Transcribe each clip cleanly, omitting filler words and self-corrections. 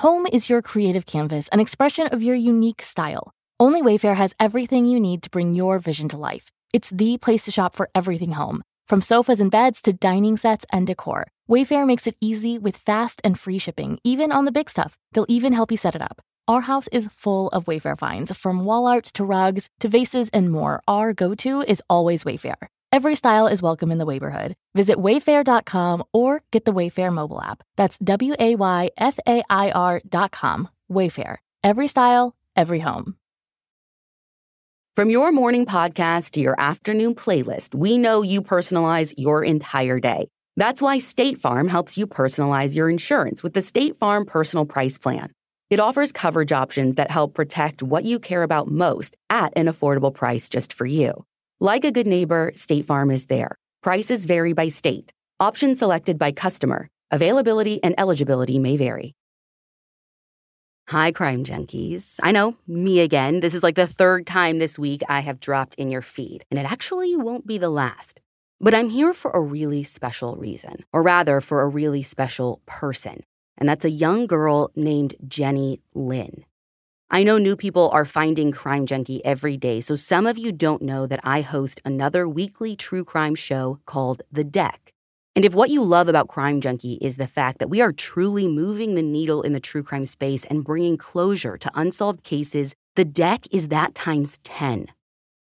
Home is your creative canvas, an expression of your unique style. Only Wayfair has everything you need to bring your vision to life. It's the place to shop for everything home, from sofas and beds to dining sets and decor. Wayfair makes it easy with fast and free shipping, even on the big stuff. They'll even help you set it up. Our house is full of Wayfair finds, from wall art to rugs to vases and more. Our go-to is always Wayfair. Every style is welcome in the neighborhood. Visit wayfair.com or get the Wayfair mobile app. That's wayfair.com. Wayfair. Every style, every home. From your morning podcast to your afternoon playlist, we know you personalize your entire day. That's why State Farm helps you personalize your insurance with the State Farm Personal Price Plan. It offers coverage options that help protect what you care about most at an affordable price just for you. Like a good neighbor, State Farm is there. Prices vary by state. Options selected by customer. Availability and eligibility may vary. Hi, Crime Junkies. I know, me again. This is like the third time this week I have dropped in your feed, and it actually won't be the last. But I'm here for a really special reason, or rather for a really special person. And that's a young girl named Jenny Lin. I know new people are finding Crime Junkie every day, so some of you don't know that I host another weekly true crime show called The Deck. And if what you love about Crime Junkie is the fact that we are truly moving the needle in the true crime space and bringing closure to unsolved cases, The Deck is that times 10.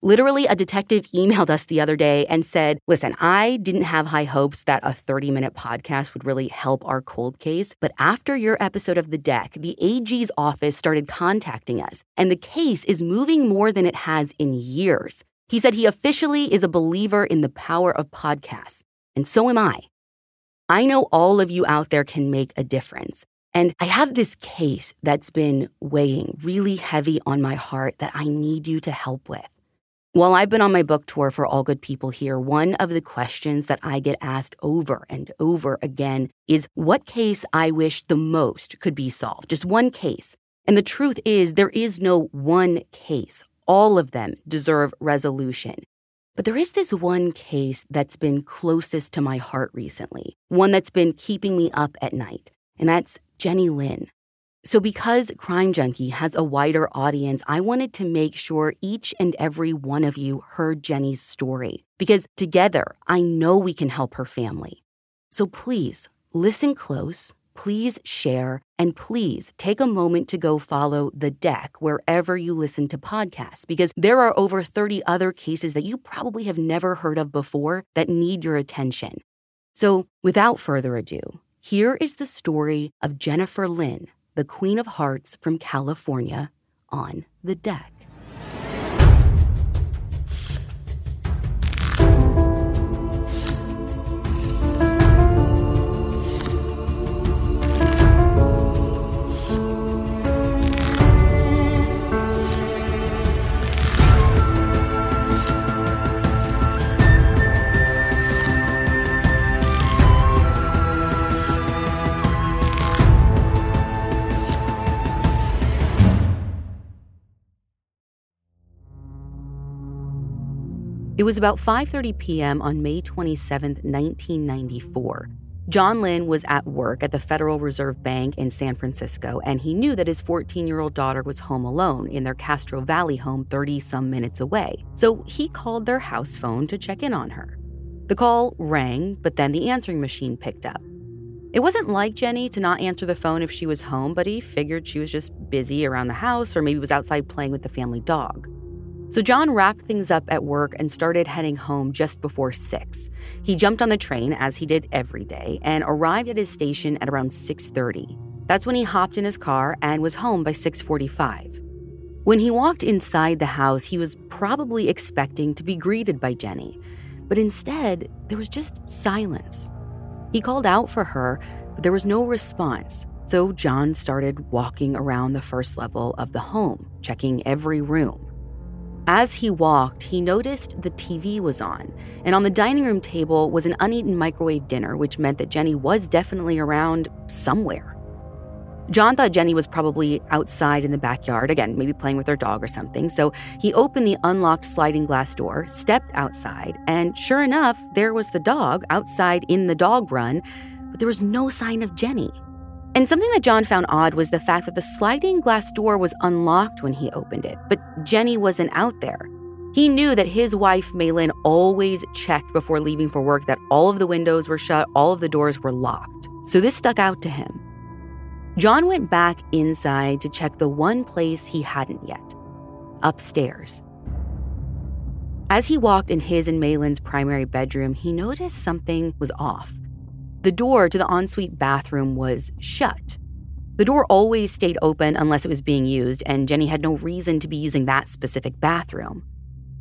Literally, a detective emailed us the other day and said, listen, I didn't have high hopes that a 30-minute podcast would really help our cold case, but after your episode of The Deck, the AG's office started contacting us, and the case is moving more than it has in years. He said he officially is a believer in the power of podcasts, and so am I. I know all of you out there can make a difference. And I have this case that's been weighing really heavy on my heart that I need you to help with. While I've been on my book tour for All Good People Here, one of the questions that I get asked over and over again is what case I wish the most could be solved, just one case. And the truth is there is no one case. All of them deserve resolution. But there is this one case that's been closest to my heart recently, one that's been keeping me up at night, and that's Jenny Lin. So because Crime Junkie has a wider audience, I wanted to make sure each and every one of you heard Jenny's story. Because together, I know we can help her family. So please, listen close, please share, and please take a moment to go follow The Deck wherever you listen to podcasts. Because there are over 30 other cases that you probably have never heard of before that need your attention. So without further ado, here is the story of Jennifer Lin, the Queen of Hearts from California, on The Deck. It was about 5:30 p.m. on May 27, 1994. John Lin was at work at the Federal Reserve Bank in San Francisco, and he knew that his 14-year-old daughter was home alone in their Castro Valley home 30-some minutes away. So he called their house phone to check in on her. The call rang, but then the answering machine picked up. It wasn't like Jenny to not answer the phone if she was home, but he figured she was just busy around the house or maybe was outside playing with the family dog. So John wrapped things up at work and started heading home just before 6. He jumped on the train, as he did every day, and arrived at his station at around 6:30. That's when he hopped in his car and was home by 6:45. When he walked inside the house, he was probably expecting to be greeted by Jenny. But instead, there was just silence. He called out for her, but there was no response. So John started walking around the first level of the home, checking every room. As he walked, he noticed the TV was on, and on the dining room table was an uneaten microwave dinner, which meant that Jenny was definitely around somewhere. John thought Jenny was probably outside in the backyard, again, maybe playing with her dog or something, so he opened the unlocked sliding glass door, stepped outside, and sure enough, there was the dog outside in the dog run, but there was no sign of Jenny. And something that John found odd was the fact that the sliding glass door was unlocked when he opened it, but Jenny wasn't out there. He knew that his wife, Mei Lin, always checked before leaving for work that all of the windows were shut, all of the doors were locked. So this stuck out to him. John went back inside to check the one place he hadn't yet, upstairs. As he walked in his and Mei Lin's primary bedroom, he noticed something was off. The door to the ensuite bathroom was shut. The door always stayed open unless it was being used, and Jenny had no reason to be using that specific bathroom.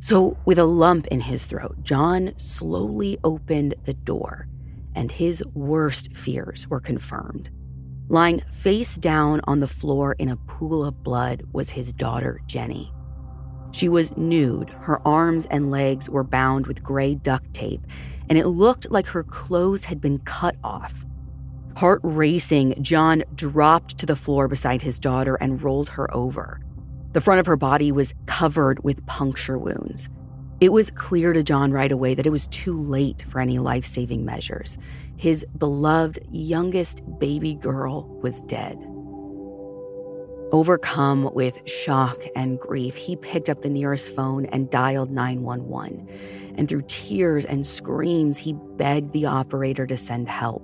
So, with a lump in his throat, John slowly opened the door, and his worst fears were confirmed. Lying face down on the floor in a pool of blood was his daughter, Jenny. She was nude, her arms and legs were bound with gray duct tape, and it looked like her clothes had been cut off. Heart racing, John dropped to the floor beside his daughter and rolled her over. The front of her body was covered with puncture wounds. It was clear to John right away that it was too late for any life-saving measures. His beloved youngest baby girl was dead. Overcome with shock and grief, he picked up the nearest phone and dialed 911. And through tears and screams, he begged the operator to send help.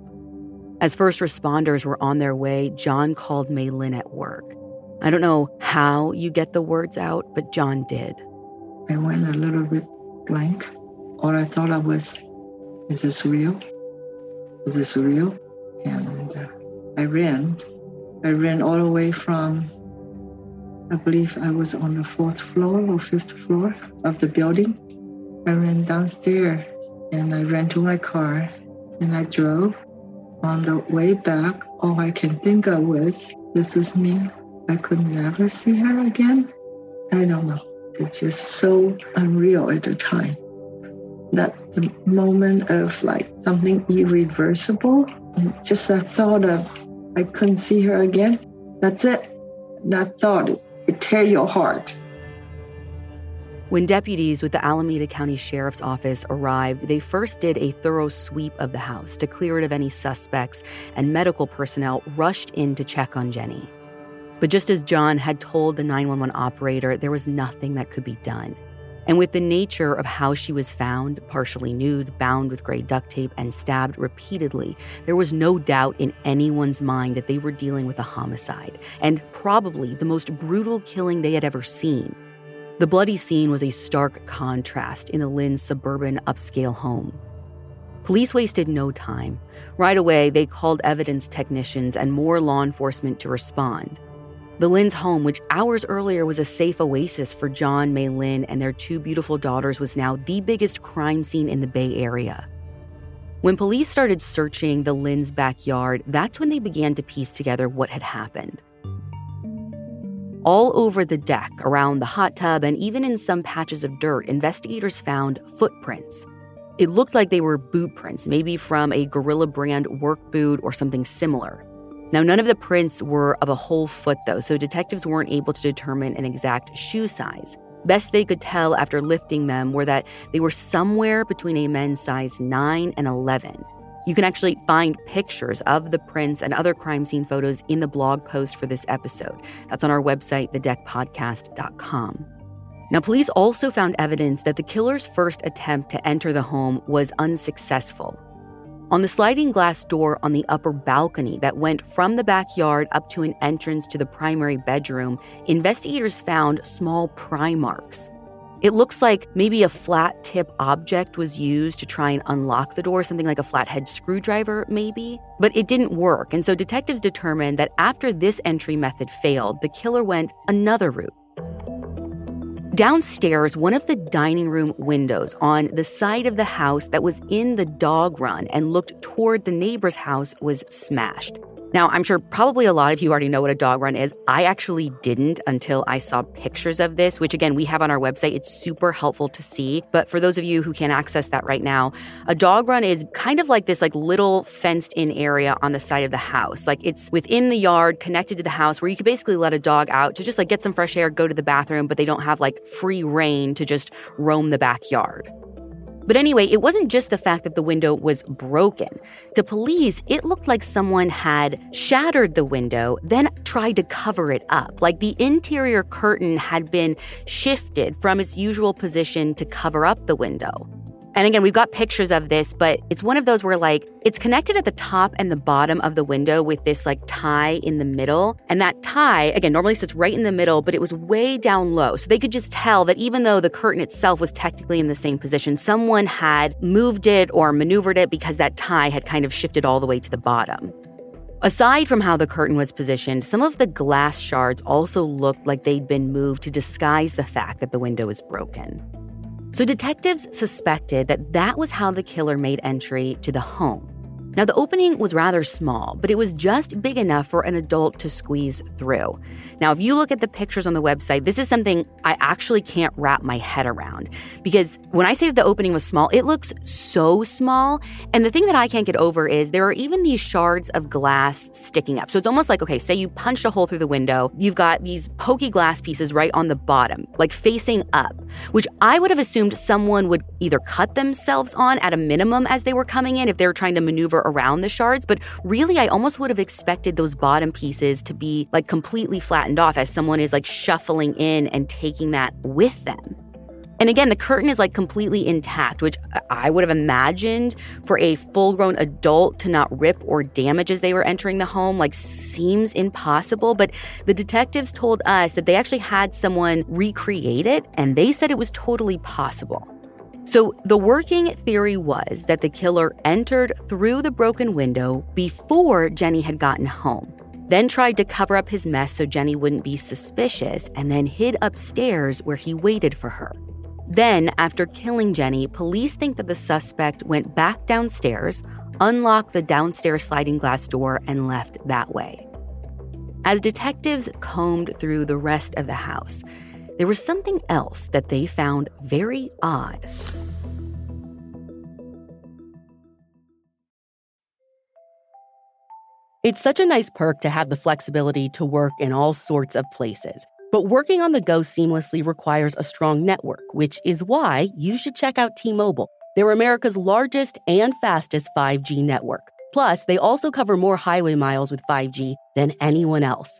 As first responders were on their way, John called Mei Lin at work. I don't know how you get the words out, but John did. I went a little bit blank. All I thought was, is this real? Is this real? And I ran all the way from, I believe I was on the 4th floor or 5th floor of the building. I ran downstairs and I ran to my car and I drove. On the way back, all I can think of was, this is me. I could never see her again. I don't know. It's just so unreal at the time. That the moment of like something irreversible, and just the thought of, I couldn't see her again. That's it. That thought, it tears your heart. When deputies with the Alameda County Sheriff's Office arrived, they first did a thorough sweep of the house to clear it of any suspects, and medical personnel rushed in to check on Jenny. But just as John had told the 911 operator, there was nothing that could be done. And with the nature of how she was found, partially nude, bound with gray duct tape, and stabbed repeatedly, there was no doubt in anyone's mind that they were dealing with a homicide, and probably the most brutal killing they had ever seen. The bloody scene was a stark contrast in the Lin suburban upscale home. Police wasted no time. Right away, they called evidence technicians and more law enforcement to respond. The Lin's home, which hours earlier was a safe oasis for John, Mei Lin, and their two beautiful daughters, was now the biggest crime scene in the Bay Area. When police started searching the Lin's backyard, that's when they began to piece together what had happened. All over the deck, around the hot tub, and even in some patches of dirt, investigators found footprints. It looked like they were boot prints, maybe from a Gorilla brand work boot or something similar. Now, none of the prints were of a whole foot, though, so detectives weren't able to determine an exact shoe size. Best they could tell after lifting them were that they were somewhere between a men's size 9 and 11. You can actually find pictures of the prints and other crime scene photos in the blog post for this episode. That's on our website, thedeckpodcast.com. Now, police also found evidence that the killer's first attempt to enter the home was unsuccessful. on the sliding glass door on the upper balcony that went from the backyard up to an entrance to the primary bedroom, investigators found small pry marks. It looks like maybe a flat tip object was used to try and unlock the door, something like a flathead screwdriver maybe, but it didn't work. And so detectives determined that after this entry method failed, the killer went another route. Downstairs, one of the dining room windows on the side of the house that was in the dog run and looked toward the neighbor's house was smashed. Now, I'm sure probably a lot of you already know what a dog run is. I actually didn't until I saw pictures of this, which again, we have on our website. It's super helpful to see. But for those of you who can't access that right now, a dog run is kind of like this little fenced in area on the side of the house. It's within the yard connected to the house where you could basically let a dog out to just get some fresh air, go to the bathroom, but they don't have free rein to just roam the backyard. But anyway, it wasn't just the fact that the window was broken. To police, it looked like someone had shattered the window, then tried to cover it up. The interior curtain had been shifted from its usual position to cover up the window. And again, we've got pictures of this, but it's one of those where, it's connected at the top and the bottom of the window with this, tie in the middle. And that tie, again, normally sits right in the middle, but it was way down low. So they could just tell that even though the curtain itself was technically in the same position, someone had moved it or maneuvered it because that tie had kind of shifted all the way to the bottom. Aside from how the curtain was positioned, some of the glass shards also looked like they'd been moved to disguise the fact that the window was broken. So detectives suspected that was how the killer made entry to the home. Now, the opening was rather small, but it was just big enough for an adult to squeeze through. Now, if you look at the pictures on the website, this is something I actually can't wrap my head around. Because when I say that the opening was small, it looks so small. And the thing that I can't get over is there are even these shards of glass sticking up. So it's almost okay, say you punched a hole through the window. You've got these pokey glass pieces right on the bottom, facing up, which I would have assumed someone would either cut themselves on at a minimum as they were coming in if they were trying to maneuver around the shards, but really I almost would have expected those bottom pieces to be completely flattened off as someone is shuffling in and taking that with them. And again, the curtain is completely intact, which I would have imagined for a full-grown adult to not rip or damage as they were entering the home, seems impossible. But the detectives told us that they actually had someone recreate it, and they said it was totally possible. So the working theory was that the killer entered through the broken window before Jenny had gotten home, then tried to cover up his mess so Jenny wouldn't be suspicious, and then hid upstairs where he waited for her. Then, after killing Jenny, police think that the suspect went back downstairs, unlocked the downstairs sliding glass door, and left that way. As detectives combed through the rest of the house, there was something else that they found very odd. It's such a nice perk to have the flexibility to work in all sorts of places. But working on the go seamlessly requires a strong network, which is why you should check out T-Mobile. They're America's largest and fastest 5G network. Plus, they also cover more highway miles with 5G than anyone else.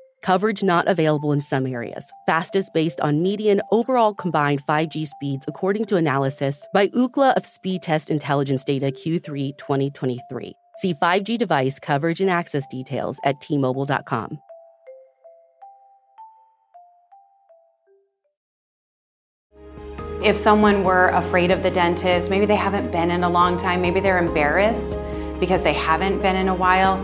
Coverage not available in some areas. Fastest based on median overall combined 5G speeds, according to analysis by Ookla of Speed Test Intelligence Data Q3 2023. See 5G device coverage and access details at tmobile.com. If someone were afraid of the dentist, maybe they haven't been in a long time, maybe they're embarrassed because they haven't been in a while,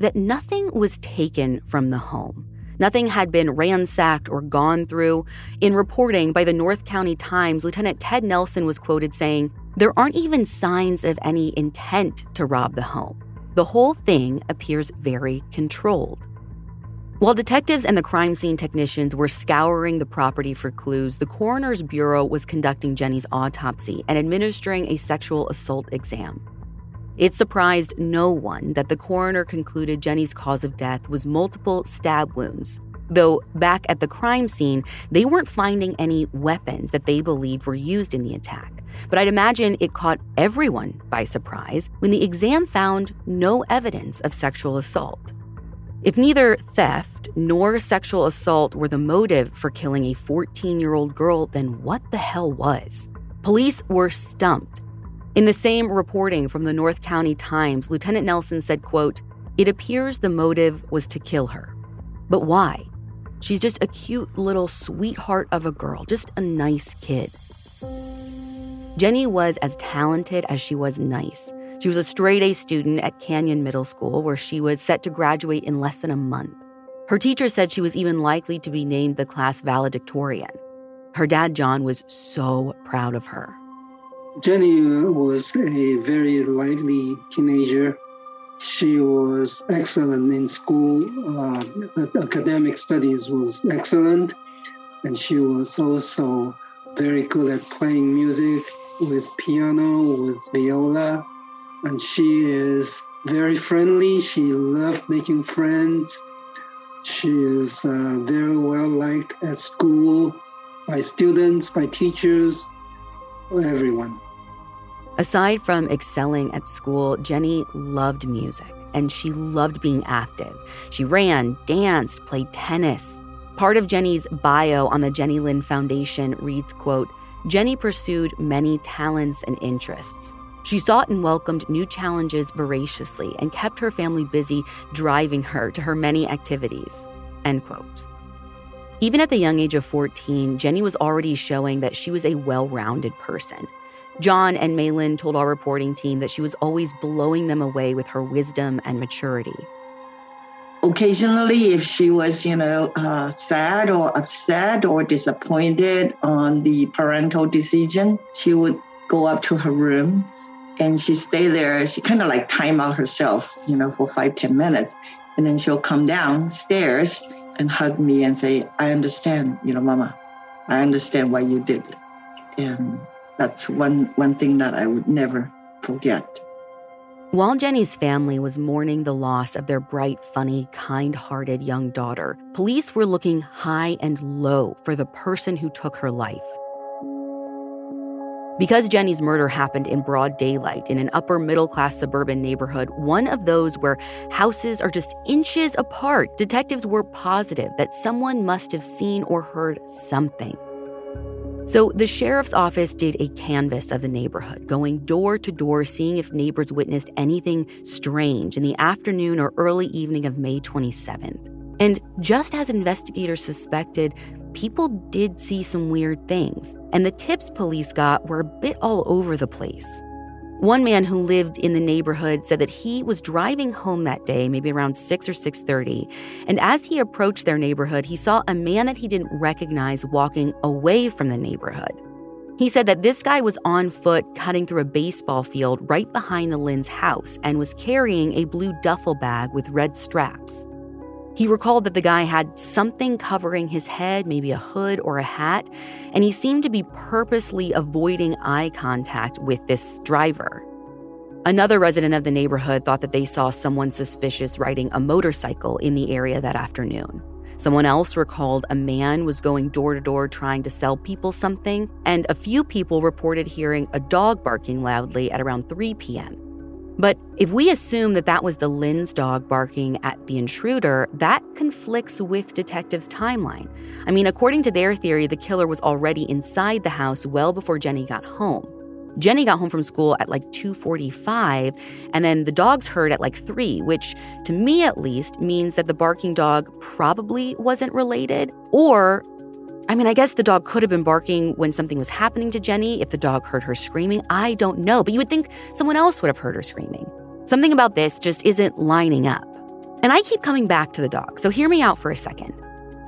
that nothing was taken from the home. Nothing had been ransacked or gone through. In reporting by the North County Times, Lieutenant Ted Nelson was quoted saying, "There aren't even signs of any intent to rob the home. The whole thing appears very controlled." While detectives and the crime scene technicians were scouring the property for clues, the coroner's bureau was conducting Jenny's autopsy and administering a sexual assault exam. It surprised no one that the coroner concluded Jenny's cause of death was multiple stab wounds, though back at the crime scene, they weren't finding any weapons that they believed were used in the attack. But I'd imagine it caught everyone by surprise when the exam found no evidence of sexual assault. If neither theft nor sexual assault were the motive for killing a 14-year-old girl, then what the hell was? Police were stumped. In the same reporting from the North County Times, Lieutenant Nelson said, quote, "It appears the motive was to kill her. But why? She's just a cute little sweetheart of a girl, just a nice kid." Jenny was as talented as she was nice. She was a straight-A student at Canyon Middle School, where she was set to graduate in less than a month. Her teacher said she was even likely to be named the class valedictorian. Her dad, John, was so proud of her. Jenny was a very lively teenager. She was excellent in school. Academic studies was excellent. And she was also very good at playing music with piano, with viola. And she is very friendly. She loved making friends. She is very well liked at school by students, by teachers, everyone. Aside from excelling at school, Jenny loved music, and she loved being active. She ran, danced, played tennis. Part of Jenny's bio on the Jenny Lin Foundation reads, quote, "Jenny pursued many talents and interests. She sought and welcomed new challenges voraciously and kept her family busy, driving her to her many activities," end quote. Even at the young age of 14, Jenny was already showing that she was a well-rounded person. John and Mei Lin told our reporting team that she was always blowing them away with her wisdom and maturity. Occasionally, if she was, sad or upset or disappointed on the parental decision, she would go up to her room and she stay there. She kind of like time out herself, for 5-10 minutes. And then she'll come downstairs and hug me and say, "I understand, Mama, I understand why you did it." And that's one thing that I would never forget. While Jenny's family was mourning the loss of their bright, funny, kind-hearted young daughter, police were looking high and low for the person who took her life. Because Jenny's murder happened in broad daylight in an upper-middle-class suburban neighborhood, one of those where houses are just inches apart, detectives were positive that someone must have seen or heard something. So the sheriff's office did a canvass of the neighborhood, going door to door, seeing if neighbors witnessed anything strange in the afternoon or early evening of May 27th. And just as investigators suspected, people did see some weird things, and the tips police got were a bit all over the place. One man who lived in the neighborhood said that he was driving home that day, maybe around 6 or 6:30, and as he approached their neighborhood, he saw a man that he didn't recognize walking away from the neighborhood. He said that this guy was on foot cutting through a baseball field right behind the Lin's house and was carrying a blue duffel bag with red straps. He recalled that the guy had something covering his head, maybe a hood or a hat, and he seemed to be purposely avoiding eye contact with this driver. Another resident of the neighborhood thought that they saw someone suspicious riding a motorcycle in the area that afternoon. Someone else recalled a man was going door to door trying to sell people something, and a few people reported hearing a dog barking loudly at around 3 p.m. But if we assume that that was the Lin's dog barking at the intruder, that conflicts with detectives' timeline. According to their theory, the killer was already inside the house well before Jenny got home. Jenny got home from school at 2:45, and then the dog's heard at 3, which, to me at least, means that the barking dog probably wasn't related. Or, I guess the dog could have been barking when something was happening to Jenny, if the dog heard her screaming. I don't know, but you would think someone else would have heard her screaming. Something about this just isn't lining up. And I keep coming back to the dog, so hear me out for a second.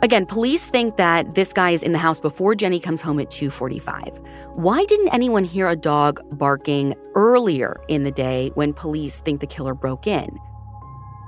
Again, police think that this guy is in the house before Jenny comes home at 2:45. Why didn't anyone hear a dog barking earlier in the day when police think the killer broke in?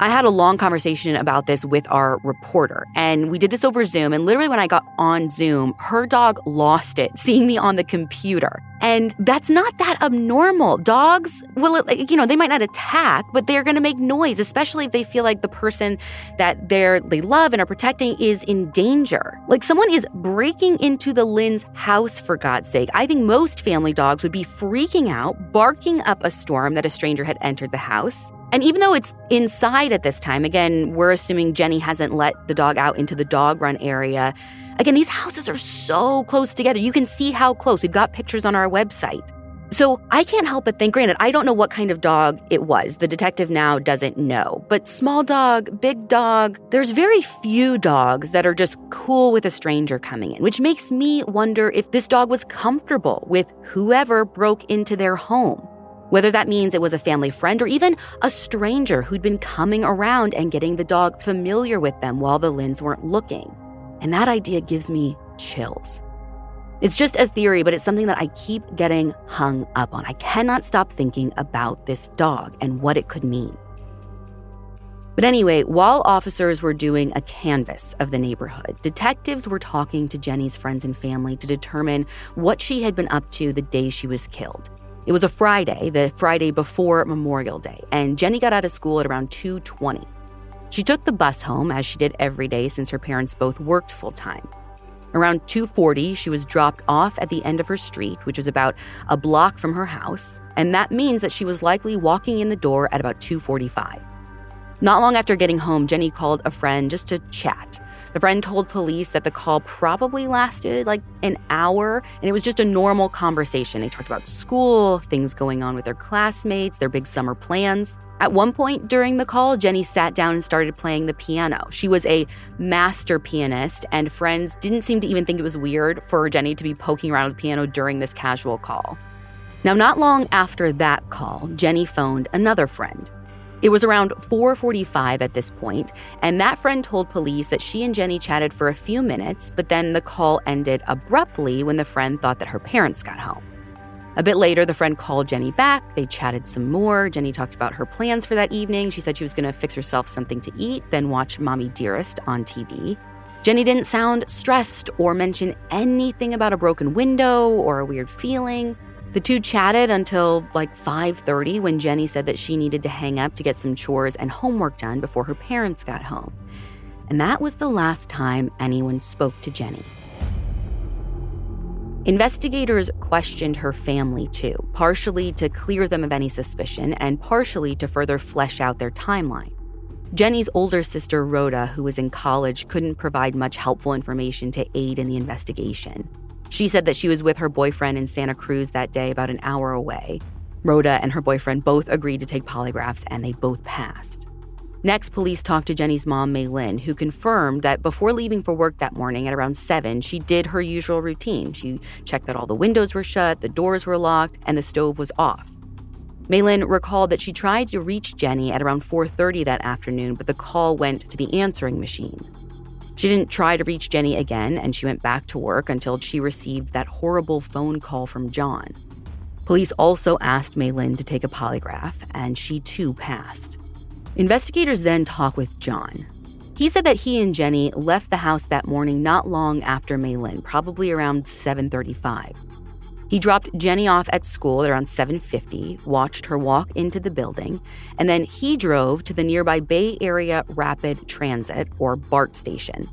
I had a long conversation about this with our reporter, and we did this over Zoom, and literally when I got on Zoom, her dog lost it, seeing me on the computer. And that's not that abnormal. Dogs will, they might not attack, but they're going to make noise, especially if they feel like the person that they love and are protecting is in danger. Like, someone is breaking into the Lin's house, for God's sake. I think most family dogs would be freaking out, barking up a storm that a stranger had entered the house. And even though it's inside at this time, again, we're assuming Jenny hasn't let the dog out into the dog run area. Again, these houses are so close together. You can see how close. We've got pictures on our website. So I can't help but think, granted, I don't know what kind of dog it was. The detective now doesn't know. But small dog, big dog, there's very few dogs that are just cool with a stranger coming in, which makes me wonder if this dog was comfortable with whoever broke into their home. Whether that means it was a family friend or even a stranger who'd been coming around and getting the dog familiar with them while the Lins weren't looking. And that idea gives me chills. It's just a theory, but it's something that I keep getting hung up on. I cannot stop thinking about this dog and what it could mean. But anyway, while officers were doing a canvass of the neighborhood, detectives were talking to Jenny's friends and family to determine what she had been up to the day she was killed. It was a Friday, the Friday before Memorial Day, and Jenny got out of school at around 2:20. She took the bus home, as she did every day since her parents both worked full-time. Around 2:40, she was dropped off at the end of her street, which was about a block from her house, and that means that she was likely walking in the door at about 2:45. Not long after getting home, Jenny called a friend just to chat. The friend told police that the call probably lasted like an hour, and it was just a normal conversation. They talked about school, things going on with their classmates, their big summer plans. At one point during the call, Jenny sat down and started playing the piano. She was a master pianist, and friends didn't seem to even think it was weird for Jenny to be poking around with the piano during this casual call. Now, not long after that call, Jenny phoned another friend. It was around 4:45 at this point, and that friend told police that she and Jenny chatted for a few minutes, but then the call ended abruptly when the friend thought that her parents got home. A bit later, the friend called Jenny back. They chatted some more. Jenny talked about her plans for that evening. She said she was going to fix herself something to eat, then watch Mommy Dearest on TV. Jenny didn't sound stressed or mention anything about a broken window or a weird feeling. The two chatted until like 5:30 when Jenny said that she needed to hang up to get some chores and homework done before her parents got home. And that was the last time anyone spoke to Jenny. Investigators questioned her family too, partially to clear them of any suspicion and partially to further flesh out their timeline. Jenny's older sister, Rhoda, who was in college, couldn't provide much helpful information to aid in the investigation. She said that she was with her boyfriend in Santa Cruz that day, about an hour away. Rhoda and her boyfriend both agreed to take polygraphs, and they both passed. Next, police talked to Jenny's mom, Mei Lin, who confirmed that before leaving for work that morning at around 7, she did her usual routine. She checked that all the windows were shut, the doors were locked, and the stove was off. Mei Lin recalled that she tried to reach Jenny at around 4:30 that afternoon, but the call went to the answering machine. She didn't try to reach Jenny again, and she went back to work until she received that horrible phone call from John. Police also asked Mei Lin to take a polygraph, and she too passed. Investigators then talked with John. He said that he and Jenny left the house that morning not long after Mei Lin, probably around 7:35. He dropped Jenny off at school at around 7:50, watched her walk into the building, and then he drove to the nearby Bay Area Rapid Transit, or BART station.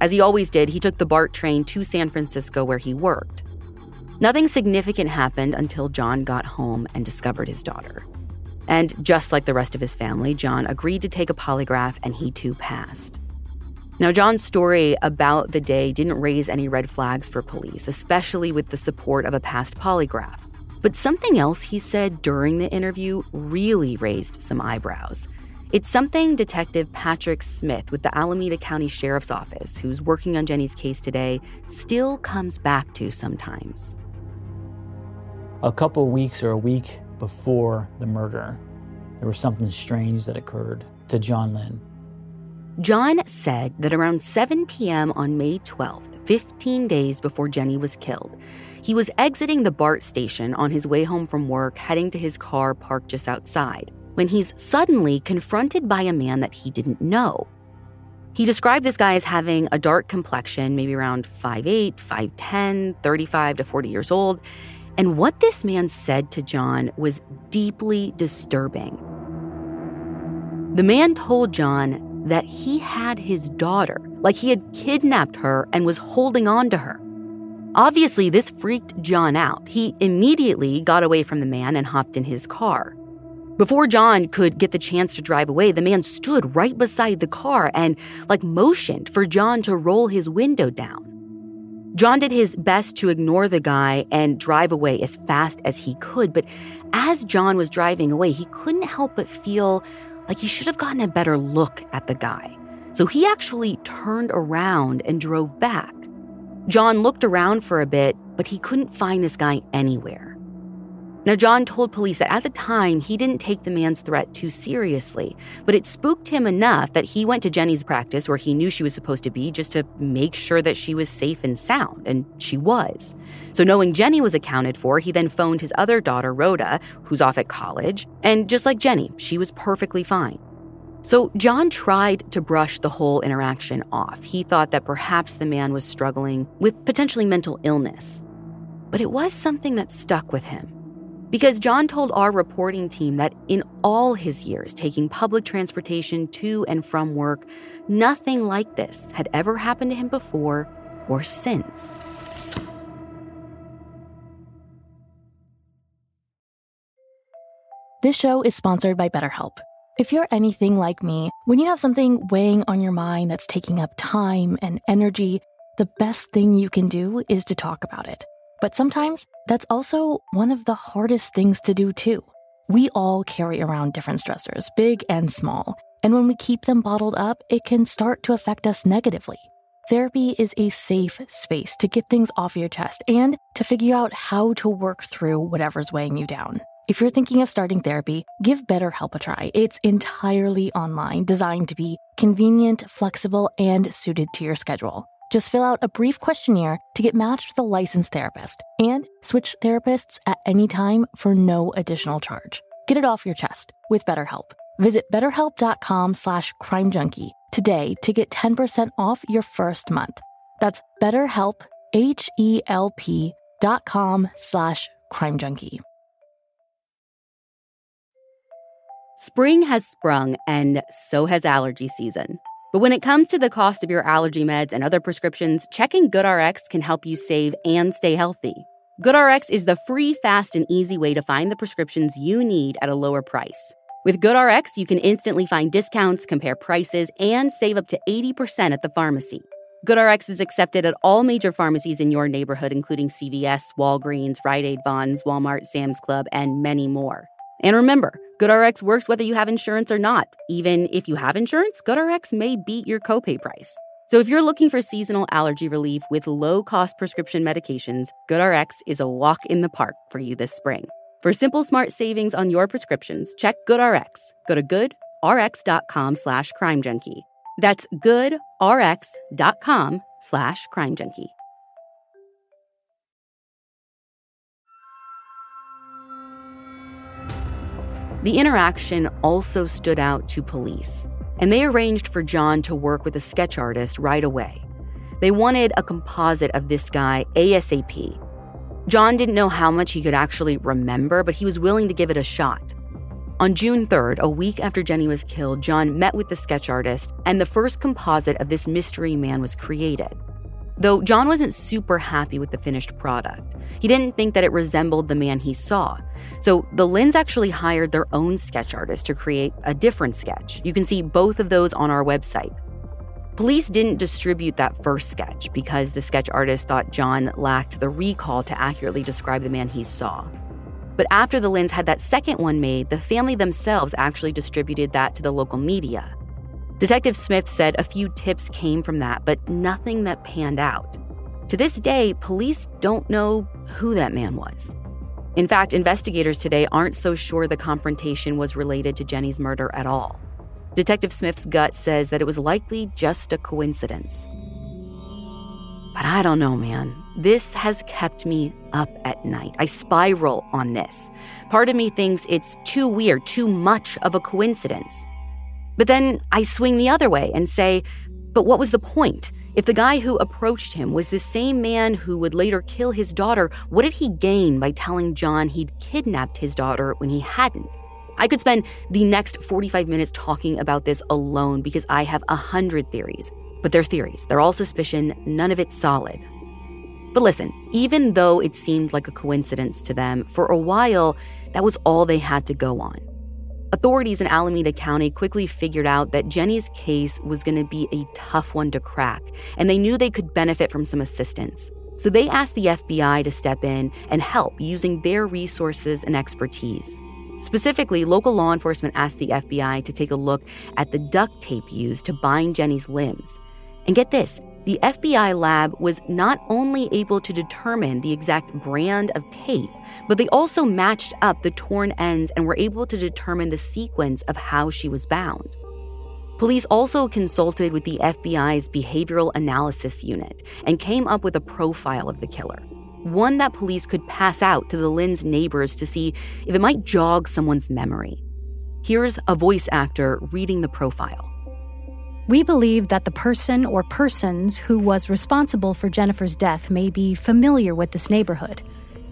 As he always did, he took the BART train to San Francisco where he worked. Nothing significant happened until John got home and discovered his daughter. And just like the rest of his family, John agreed to take a polygraph, and he too passed. Now, John's story about the day didn't raise any red flags for police, especially with the support of a past polygraph. But something else he said during the interview really raised some eyebrows. It's something Detective Patrick Smith with the Alameda County Sheriff's Office, who's working on Jenny's case today, still comes back to sometimes. A couple weeks or a week before the murder, there was something strange that occurred to John Lin. John said that around 7 p.m. on May 12th, 15 days before Jenny was killed, he was exiting the BART station on his way home from work, heading to his car parked just outside, when he's suddenly confronted by a man that he didn't know. He described this guy as having a dark complexion, maybe around 5'8", 5'10", 35 to 40 years old. And what this man said to John was deeply disturbing. The man told John that he had his daughter, like he had kidnapped her and was holding on to her. Obviously, this freaked John out. He immediately got away from the man and hopped in his car. Before John could get the chance to drive away, the man stood right beside the car and, motioned for John to roll his window down. John did his best to ignore the guy and drive away as fast as he could, but as John was driving away, he couldn't help but feel like he should have gotten a better look at the guy. So he actually turned around and drove back. John looked around for a bit, but he couldn't find this guy anywhere. Now, John told police that at the time, he didn't take the man's threat too seriously, but it spooked him enough that he went to Jenny's practice where he knew she was supposed to be just to make sure that she was safe and sound, and she was. So knowing Jenny was accounted for, he then phoned his other daughter, Rhoda, who's off at college, and just like Jenny, she was perfectly fine. So John tried to brush the whole interaction off. He thought that perhaps the man was struggling with potentially mental illness, but it was something that stuck with him. Because John told our reporting team that in all his years taking public transportation to and from work, nothing like this had ever happened to him before or since. This show is sponsored by BetterHelp. If you're anything like me, when you have something weighing on your mind that's taking up time and energy, the best thing you can do is to talk about it. But sometimes that's also one of the hardest things to do, too. We all carry around different stressors, big and small. And when we keep them bottled up, it can start to affect us negatively. Therapy is a safe space to get things off your chest and to figure out how to work through whatever's weighing you down. If you're thinking of starting therapy, give BetterHelp a try. It's entirely online, designed to be convenient, flexible, and suited to your schedule. Just fill out a brief questionnaire to get matched with a licensed therapist and switch therapists at any time for no additional charge. Get it off your chest with BetterHelp. Visit BetterHelp.com/CrimeJunkie today to get 10% off your first month. That's BetterHelp, HELP.com/CrimeJunkie. Spring has sprung, and so has allergy season. But when it comes to the cost of your allergy meds and other prescriptions, checking GoodRx can help you save and stay healthy. GoodRx is the free, fast, and easy way to find the prescriptions you need at a lower price. With GoodRx, you can instantly find discounts, compare prices, and save up to 80% at the pharmacy. GoodRx is accepted at all major pharmacies in your neighborhood, including CVS, Walgreens, Rite Aid, Vons, Walmart, Sam's Club, and many more. And remember, GoodRx works whether you have insurance or not. Even if you have insurance, GoodRx may beat your copay price. So if you're looking for seasonal allergy relief with low-cost prescription medications, GoodRx is a walk in the park for you this spring. For simple, smart savings on your prescriptions, check GoodRx. Go to goodrx.com/CrimeJunkie. That's goodrx.com/CrimeJunkie. The interaction also stood out to police, and they arranged for John to work with a sketch artist right away. They wanted a composite of this guy ASAP. John didn't know how much he could actually remember, but he was willing to give it a shot. On June 3rd, a week after Jenny was killed, John met with the sketch artist, and the first composite of this mystery man was created. Though John wasn't super happy with the finished product. He didn't think that it resembled the man he saw. So the Lins actually hired their own sketch artist to create a different sketch. You can see both of those on our website. Police didn't distribute that first sketch because the sketch artist thought John lacked the recall to accurately describe the man he saw. But after the Lins had that second one made, the family themselves actually distributed that to the local media. Detective Smith said a few tips came from that, but nothing that panned out. To this day, police don't know who that man was. In fact, investigators today aren't so sure the confrontation was related to Jenny's murder at all. Detective Smith's gut says that it was likely just a coincidence. But I don't know, man. This has kept me up at night. I spiral on this. Part of me thinks it's too weird, too much of a coincidence. But then I swing the other way and say, but what was the point? If the guy who approached him was the same man who would later kill his daughter, what did he gain by telling John he'd kidnapped his daughter when he hadn't? I could spend the next 45 minutes talking about this alone because I have 100 theories. But they're theories. They're all suspicion. None of it's solid. But listen, even though it seemed like a coincidence to them, for a while, that was all they had to go on. Authorities in Alameda County quickly figured out that Jenny's case was going to be a tough one to crack, and they knew they could benefit from some assistance. So they asked the FBI to step in and help using their resources and expertise. Specifically, local law enforcement asked the FBI to take a look at the duct tape used to bind Jenny's limbs. And get this, the FBI lab was not only able to determine the exact brand of tape, but they also matched up the torn ends and were able to determine the sequence of how she was bound. Police also consulted with the FBI's Behavioral Analysis Unit and came up with a profile of the killer, one that police could pass out to the Lin's neighbors to see if it might jog someone's memory. Here's a voice actor reading the profile. We believe that the person or persons who was responsible for Jennifer's death may be familiar with this neighborhood.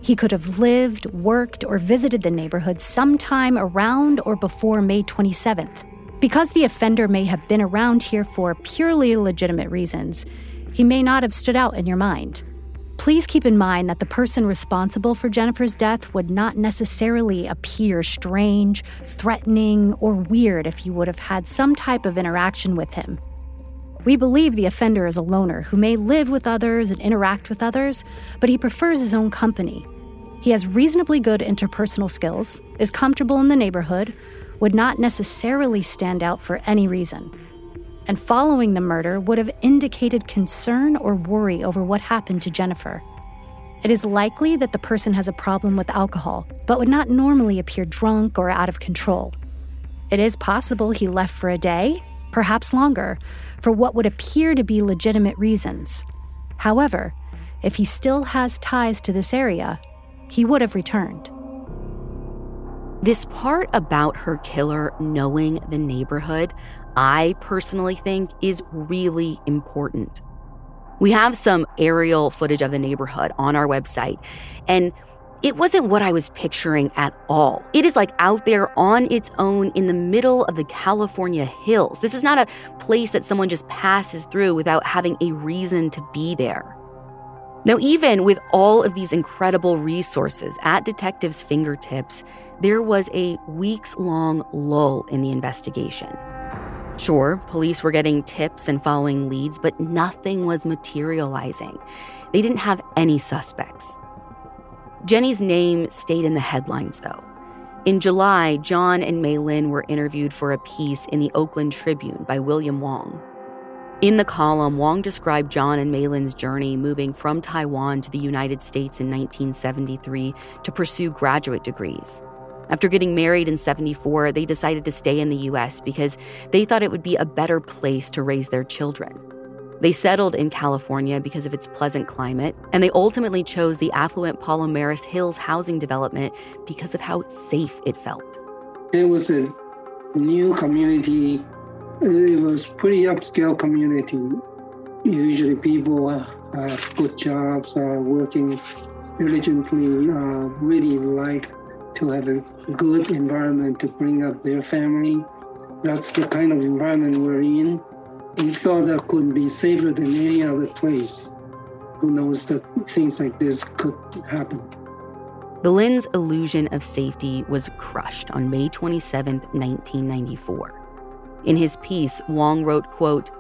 He could have lived, worked, or visited the neighborhood sometime around or before May 27th. Because the offender may have been around here for purely legitimate reasons, he may not have stood out in your mind. Please keep in mind that the person responsible for Jennifer's death would not necessarily appear strange, threatening, or weird if you would have had some type of interaction with him. We believe the offender is a loner who may live with others and interact with others, but he prefers his own company. He has reasonably good interpersonal skills, is comfortable in the neighborhood, would not necessarily stand out for any reason, and following the murder would have indicated concern or worry over what happened to Jennifer. It is likely that the person has a problem with alcohol, but would not normally appear drunk or out of control. It is possible he left for a day, perhaps longer, for what would appear to be legitimate reasons. However, if he still has ties to this area, he would have returned. This part about her killer knowing the neighborhood, I personally think is really important. We have some aerial footage of the neighborhood on our website, and it wasn't what I was picturing at all. It is like out there on its own in the middle of the California hills. This is not a place that someone just passes through without having a reason to be there. Now, even with all of these incredible resources at detectives' fingertips, there was a weeks-long lull in the investigation. Sure, police were getting tips and following leads, but nothing was materializing. They didn't have any suspects. Jenny's name stayed in the headlines, though. In July, John and Mei Lin were interviewed for a piece in the Oakland Tribune by William Wong. In the column, Wong described John and Mei Lin's journey moving from Taiwan to the United States in 1973 to pursue graduate degrees. After getting married in 1974, they decided to stay in the U.S. because they thought it would be a better place to raise their children. They settled in California because of its pleasant climate, and they ultimately chose the affluent Palomares Hills housing development because of how safe it felt. It was a new community. It was a pretty upscale community. Usually people have good jobs, are working diligently, really like to have a good environment to bring up their family. That's the kind of environment we're in. We thought that could be safer than any other place. Who knows that things like this could happen? The Lin's illusion of safety was crushed on May 27, 1994. In his piece, Wong wrote, quote,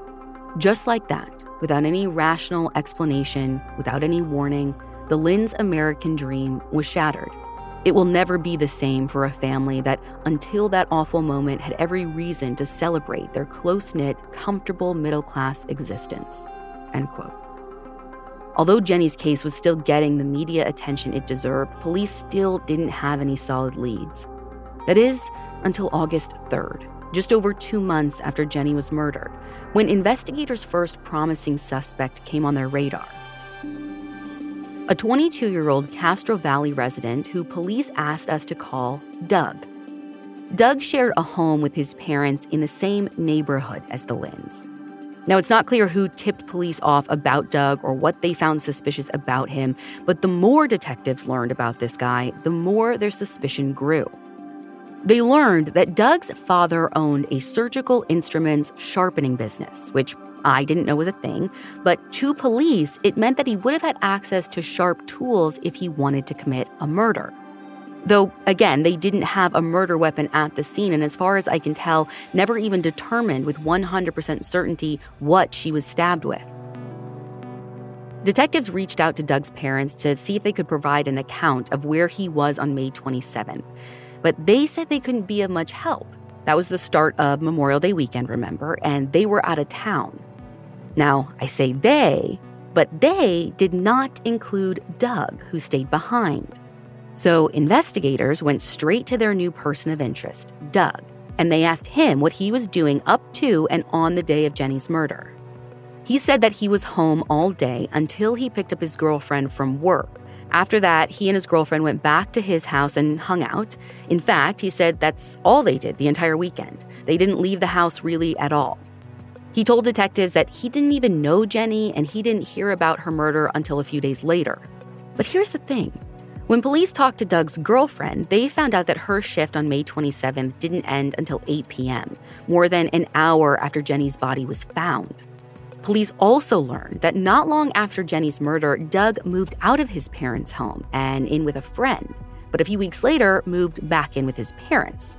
"Just like that, without any rational explanation, without any warning, the Lin's American dream was shattered. It will never be the same for a family that, until that awful moment, had every reason to celebrate their close-knit, comfortable middle-class existence." End quote. Although Jenny's case was still getting the media attention it deserved, police still didn't have any solid leads. That is, until August 3rd, just over 2 months after Jenny was murdered, when investigators' first promising suspect came on their radar. A 22-year-old Castro Valley resident who police asked us to call Doug. Doug shared a home with his parents in the same neighborhood as the Lins. Now, it's not clear who tipped police off about Doug or what they found suspicious about him, but the more detectives learned about this guy, the more their suspicion grew. They learned that Doug's father owned a surgical instruments sharpening business, which I didn't know was a thing, but to police, it meant that he would have had access to sharp tools if he wanted to commit a murder. Though, again, they didn't have a murder weapon at the scene, and as far as I can tell, never even determined with 100% certainty what she was stabbed with. Detectives reached out to Doug's parents to see if they could provide an account of where he was on May 27th, but they said they couldn't be of much help. That was the start of Memorial Day weekend, remember, and they were out of town. Now, I say they, but they did not include Doug, who stayed behind. So investigators went straight to their new person of interest, Doug, and they asked him what he was doing up to and on the day of Jenny's murder. He said that he was home all day until he picked up his girlfriend from work. After that, he and his girlfriend went back to his house and hung out. In fact, he said that's all they did the entire weekend. They didn't leave the house really at all. He told detectives that he didn't even know Jenny and he didn't hear about her murder until a few days later. But here's the thing. When police talked to Doug's girlfriend, they found out that her shift on May 27th didn't end until 8 p.m., more than an hour after Jenny's body was found. Police also learned that not long after Jenny's murder, Doug moved out of his parents' home and in with a friend, but a few weeks later moved back in with his parents.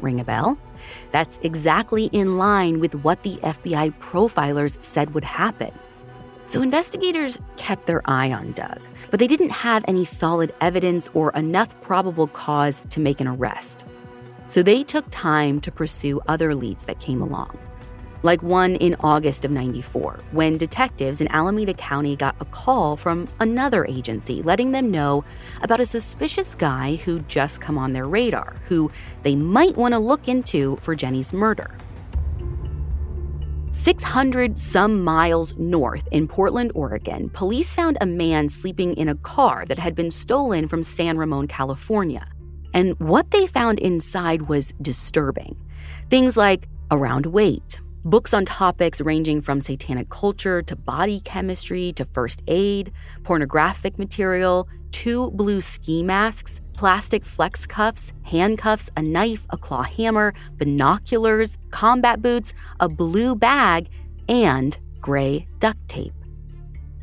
Ring a bell? That's exactly in line with what the FBI profilers said would happen. So investigators kept their eye on Doug, but they didn't have any solid evidence or enough probable cause to make an arrest. So they took time to pursue other leads that came along, like one in August of '94, when detectives in Alameda County got a call from another agency letting them know about a suspicious guy who'd just come on their radar, who they might want to look into for Jenny's murder. 600-some miles north in Portland, Oregon, police found a man sleeping in a car that had been stolen from San Ramon, California. And what they found inside was disturbing. Things like around weight, books on topics ranging from satanic culture to body chemistry to first aid, pornographic material, 2 blue ski masks, plastic flex cuffs, handcuffs, a knife, a claw hammer, binoculars, combat boots, a blue bag, and gray duct tape.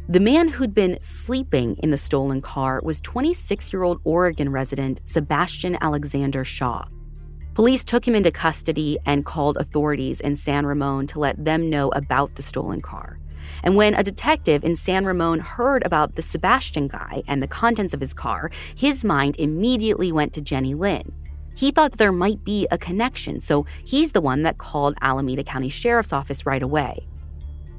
The man who'd been sleeping in the stolen car was 26-year-old Oregon resident Sebastian Alexander Shaw. Police took him into custody and called authorities in San Ramon to let them know about the stolen car. And when a detective in San Ramon heard about the Sebastian guy and the contents of his car, his mind immediately went to Jenny Lin. He thought there might be a connection, so he's the one that called Alameda County Sheriff's Office right away.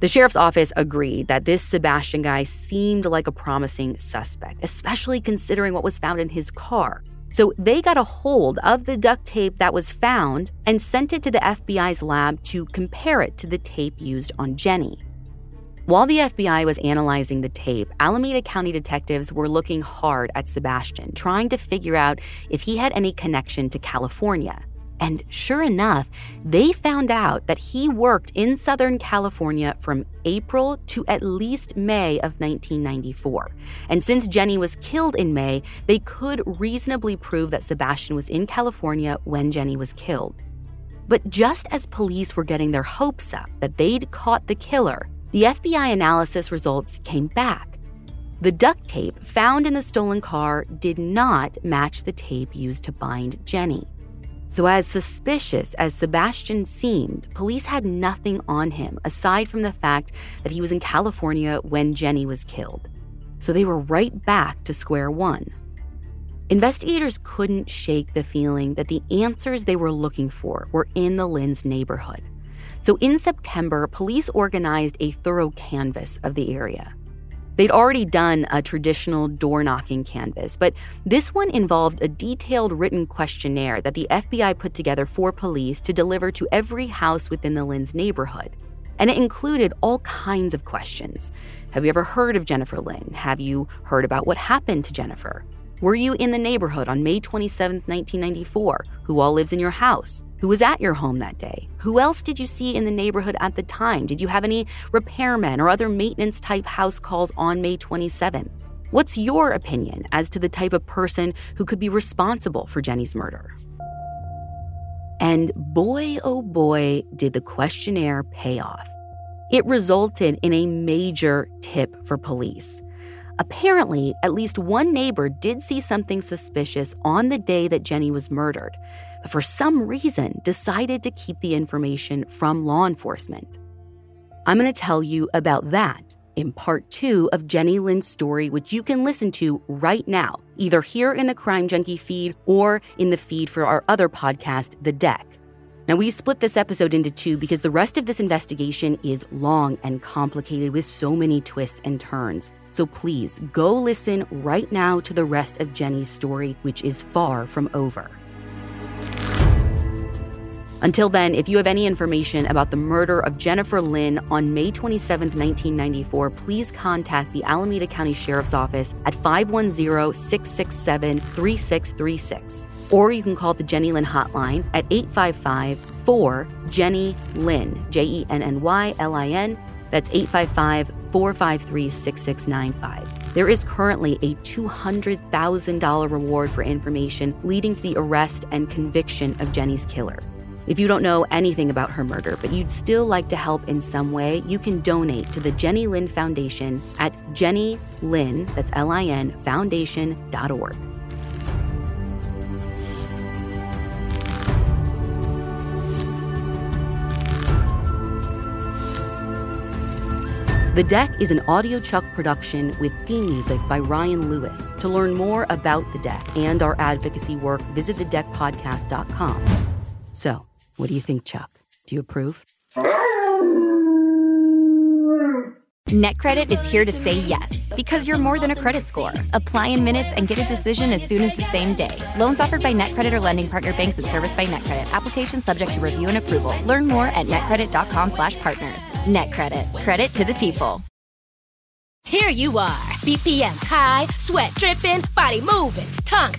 The sheriff's office agreed that this Sebastian guy seemed like a promising suspect, especially considering what was found in his car. So they got a hold of the duct tape that was found and sent it to the FBI's lab to compare it to the tape used on Jenny. While the FBI was analyzing the tape, Alameda County detectives were looking hard at Sebastian, trying to figure out if he had any connection to California. And sure enough, they found out that he worked in Southern California from April to at least May of 1994. And since Jenny was killed in May, they could reasonably prove that Sebastian was in California when Jenny was killed. But just as police were getting their hopes up that they'd caught the killer, the FBI analysis results came back. The duct tape found in the stolen car did not match the tape used to bind Jenny. So as suspicious as Sebastian seemed, police had nothing on him aside from the fact that he was in California when Jenny was killed. So they were right back to square one. Investigators couldn't shake the feeling that the answers they were looking for were in the Lin's neighborhood. So in September, police organized a thorough canvass of the area. They'd already done a traditional door-knocking canvass, but this one involved a detailed written questionnaire that the FBI put together for police to deliver to every house within the Lin's neighborhood. And it included all kinds of questions. Have you ever heard of Jennifer Lin? Have you heard about what happened to Jennifer? Were you in the neighborhood on May 27, 1994? Who all lives in your house? Who was at your home that day? Who else did you see in the neighborhood at the time? Did you have any repairmen or other maintenance-type house calls on May 27? What's your opinion as to the type of person who could be responsible for Jenny's murder? And boy, oh boy, did the questionnaire pay off. It resulted in a major tip for police. Apparently, at least one neighbor did see something suspicious on the day that Jenny was murdered, but for some reason decided to keep the information from law enforcement. I'm going to tell you about that in part 2 of Jenny Lin's story, which you can listen to right now, either here in the Crime Junkie feed or in the feed for our other podcast, The Deck. Now, we split this episode into 2 because the rest of this investigation is long and complicated with so many twists and turns. So please go listen right now to the rest of Jenny's story, which is far from over. Until then, if you have any information about the murder of Jennifer Lin on May 27, 1994, please contact the Alameda County Sheriff's Office at 510-667-3636. Or you can call the Jenny Lin hotline at 855-4-JENNY-LIN, J-E-N-N-Y-L-I-N. That's 855-453-6695. There is currently a $200,000 reward for information leading to the arrest and conviction of Jenny's killer. If you don't know anything about her murder, but you'd still like to help in some way, you can donate to the Jenny Lin Foundation at JennyLin, that's L-I-N, foundation.org. The Deck is an AudioChuck production with theme music by Ryan Lewis. To learn more about The Deck and our advocacy work, visit thedeckpodcast.com. So, what do you think, Chuck? Do you approve? NetCredit is here to say yes, because you're more than a credit score. Apply in minutes and get a decision as soon as the same day. Loans offered by NetCredit or lending partner banks and serviced by NetCredit. Application subject to review and approval. Learn more at netcredit.com/partners. NetCredit. Credit to the people. Here you are. BPMs high, sweat dripping, body moving, tongue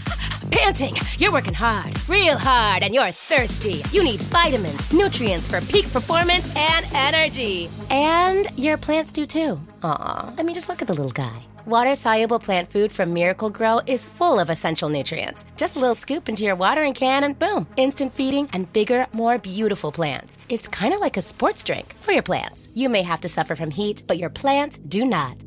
panting. You're working hard, real hard, and you're thirsty. You need vitamins, nutrients for peak performance and energy. And your plants do too. Aw, I mean, just look at the little guy. Water-soluble plant food from Miracle-Gro is full of essential nutrients. Just a little scoop into your watering can and boom, instant feeding and bigger, more beautiful plants. It's kind of like a sports drink for your plants. You may have to suffer from heat, but your plants do not.